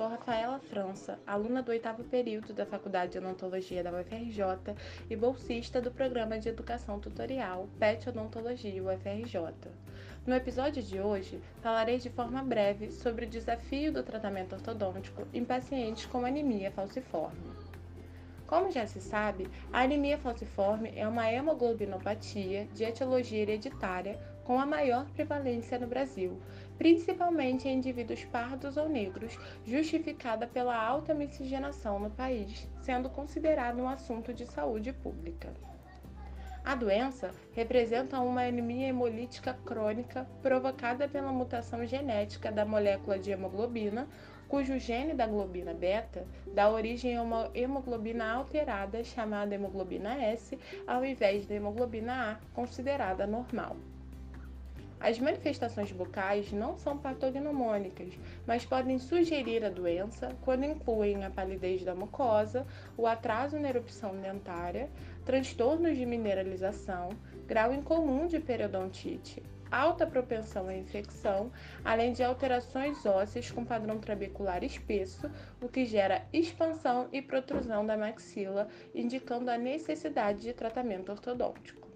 sou Rafaela França, aluna do 8º período da Faculdade de Odontologia da UFRJ e bolsista do Programa de Educação Tutorial Pet Odontologia UFRJ. No episódio de hoje, falarei de forma breve sobre o desafio do tratamento ortodôntico em pacientes com anemia falciforme. Como já se sabe, a anemia falciforme é uma hemoglobinopatia de etiologia hereditária com a maior prevalência no Brasil, principalmente em indivíduos pardos ou negros, justificada pela alta miscigenação no país, sendo considerado um assunto de saúde pública. A doença representa uma anemia hemolítica crônica provocada pela mutação genética da molécula de hemoglobina, cujo gene da globina beta dá origem a uma hemoglobina alterada chamada hemoglobina S, ao invés da hemoglobina A, considerada normal. As manifestações bucais não são patognomônicas, mas podem sugerir a doença quando incluem a palidez da mucosa, o atraso na erupção dentária, transtornos de mineralização, grau incomum de periodontite, alta propensão à infecção, além de alterações ósseas com padrão trabecular espesso, o que gera expansão e protrusão da maxila, indicando a necessidade de tratamento ortodôntico.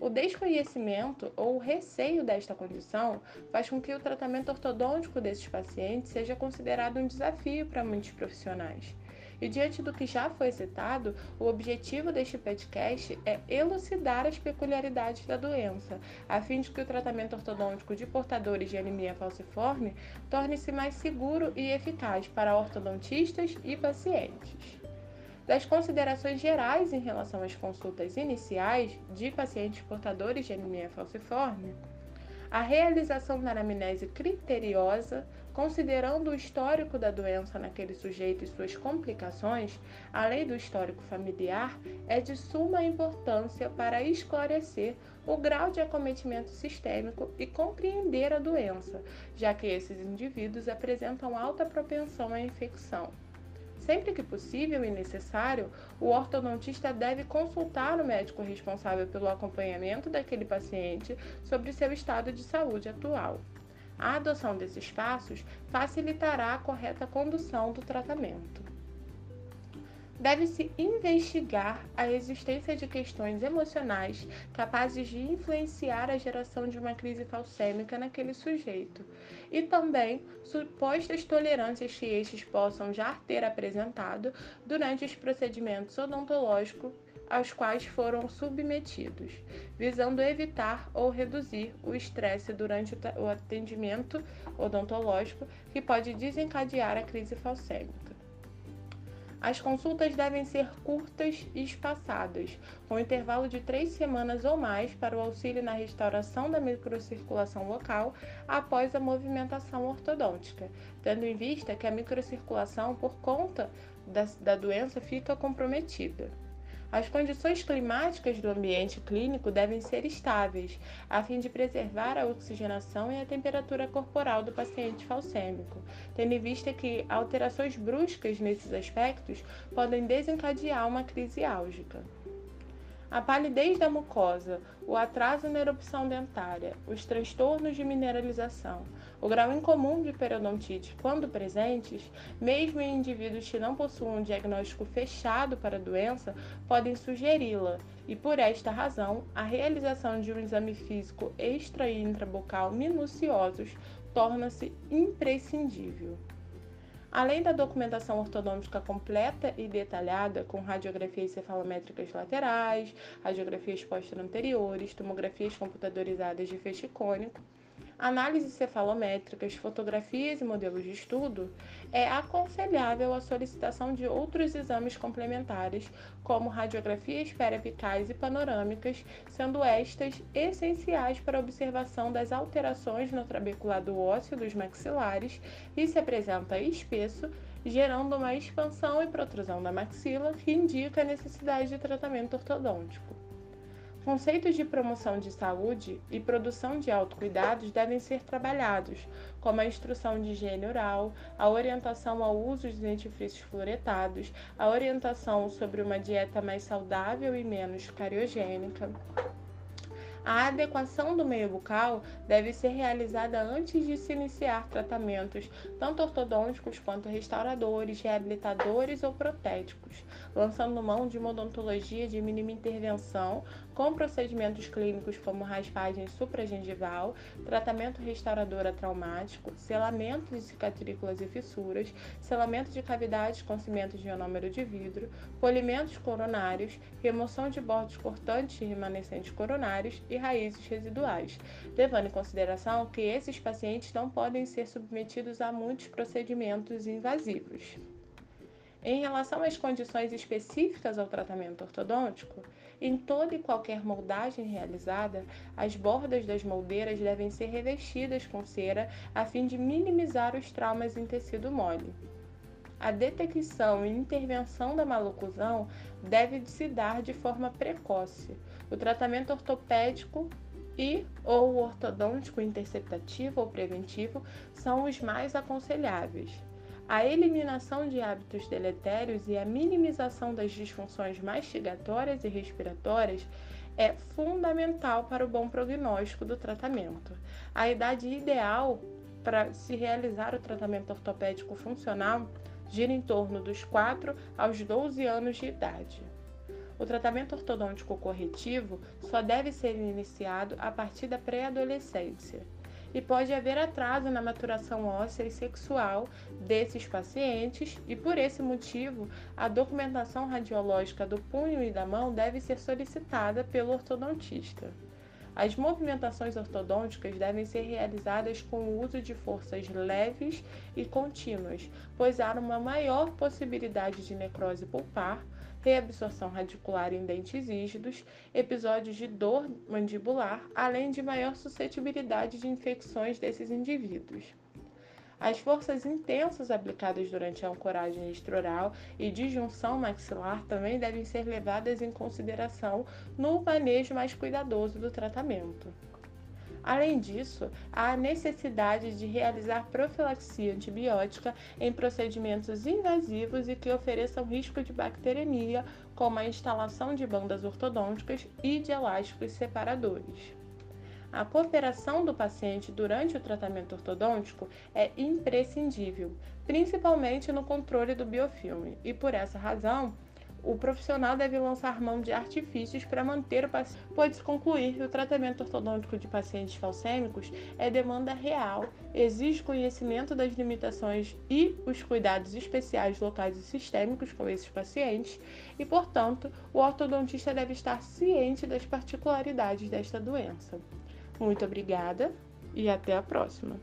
O desconhecimento ou o receio desta condição faz com que o tratamento ortodôntico desses pacientes seja considerado um desafio para muitos profissionais. E diante do que já foi citado, o objetivo deste podcast é elucidar as peculiaridades da doença, a fim de que o tratamento ortodôntico de portadores de anemia falciforme torne-se mais seguro e eficaz para ortodontistas e pacientes. Das considerações gerais em relação às consultas iniciais de pacientes portadores de anemia falciforme, a realização da anamnese criteriosa, considerando o histórico da doença naquele sujeito e suas complicações, além do histórico familiar, é de suma importância para esclarecer o grau de acometimento sistêmico e compreender a doença, já que esses indivíduos apresentam alta propensão à infecção. Sempre que possível e necessário, o ortodontista deve consultar o médico responsável pelo acompanhamento daquele paciente sobre seu estado de saúde atual. A adoção desses passos facilitará a correta condução do tratamento. Deve-se investigar a existência de questões emocionais capazes de influenciar a geração de uma crise falcêmica naquele sujeito e também supostas tolerâncias que estes possam já ter apresentado durante os procedimentos odontológicos aos quais foram submetidos, visando evitar ou reduzir o estresse durante o atendimento odontológico que pode desencadear a crise falcêmica. As consultas devem ser curtas e espaçadas, com intervalo de 3 semanas ou mais para o auxílio na restauração da microcirculação local após a movimentação ortodôntica, tendo em vista que a microcirculação, por conta da doença, fica comprometida. As condições climáticas do ambiente clínico devem ser estáveis, a fim de preservar a oxigenação e a temperatura corporal do paciente falcêmico, tendo em vista que alterações bruscas nesses aspectos podem desencadear uma crise álgica. A palidez da mucosa, o atraso na erupção dentária, os transtornos de mineralização, o grau incomum de periodontite quando presentes, mesmo em indivíduos que não possuam um diagnóstico fechado para a doença, podem sugeri-la e, por esta razão, a realização de um exame físico extra e intrabucal minuciosos torna-se imprescindível. Além da documentação ortodôntica completa e detalhada, com radiografias cefalométricas laterais, radiografias posteranteriores, tomografias computadorizadas de feixe cônico, análises cefalométricas, fotografias e modelos de estudo, é aconselhável a solicitação de outros exames complementares, como radiografias periapicais e panorâmicas, sendo estas essenciais para a observação das alterações no trabeculado ósseo dos maxilares e se apresenta espesso, gerando uma expansão e protrusão da maxila, que indica a necessidade de tratamento ortodôntico. Conceitos de promoção de saúde e produção de autocuidados devem ser trabalhados, como a instrução de higiene oral, a orientação ao uso de dentifrícios fluoretados, a orientação sobre uma dieta mais saudável e menos cariogênica, A adequação do meio bucal deve ser realizada antes de se iniciar tratamentos, tanto ortodônticos quanto restauradores, reabilitadores ou protéticos, lançando mão de uma odontologia de mínima intervenção, com procedimentos clínicos como raspagem supragengival, tratamento restaurador atraumático, selamento de cicatrículas e fissuras, selamento de cavidades com cimentos de ionômero de vidro, polimentos coronários, remoção de bordos cortantes e remanescentes coronários e raízes residuais, levando em consideração que esses pacientes não podem ser submetidos a muitos procedimentos invasivos. Em relação às condições específicas ao tratamento ortodôntico, em toda e qualquer moldagem realizada, as bordas das moldeiras devem ser revestidas com cera a fim de minimizar os traumas em tecido mole. A detecção e intervenção da maloclusão deve se dar de forma precoce. O tratamento ortopédico e ou ortodôntico interceptativo ou preventivo são os mais aconselháveis. A eliminação de hábitos deletérios e a minimização das disfunções mastigatórias e respiratórias é fundamental para o bom prognóstico do tratamento. A idade ideal para se realizar o tratamento ortopédico funcional gira em torno dos 4 aos 12 anos de idade. O tratamento ortodôntico corretivo só deve ser iniciado a partir da pré-adolescência e pode haver atraso na maturação óssea e sexual desses pacientes e, por esse motivo, a documentação radiológica do punho e da mão deve ser solicitada pelo ortodontista. As movimentações ortodônticas devem ser realizadas com o uso de forças leves e contínuas, pois há uma maior possibilidade de necrose pulpar, reabsorção radicular em dentes rígidos, episódios de dor mandibular, além de maior suscetibilidade de infecções desses indivíduos. As forças intensas aplicadas durante a ancoragem extraoral e disjunção maxilar também devem ser levadas em consideração no manejo mais cuidadoso do tratamento. Além disso, há a necessidade de realizar profilaxia antibiótica em procedimentos invasivos e que ofereçam risco de bacteremia, como a instalação de bandas ortodônticas e de elásticos separadores. A cooperação do paciente durante o tratamento ortodôntico é imprescindível, principalmente no controle do biofilme, e por essa razão, o profissional deve lançar mão de artifícios para manter o paciente. Pode-se concluir que o tratamento ortodôntico de pacientes falcêmicos é demanda real, exige conhecimento das limitações e os cuidados especiais locais e sistêmicos com esses pacientes e, portanto, o ortodontista deve estar ciente das particularidades desta doença. Muito obrigada e até a próxima!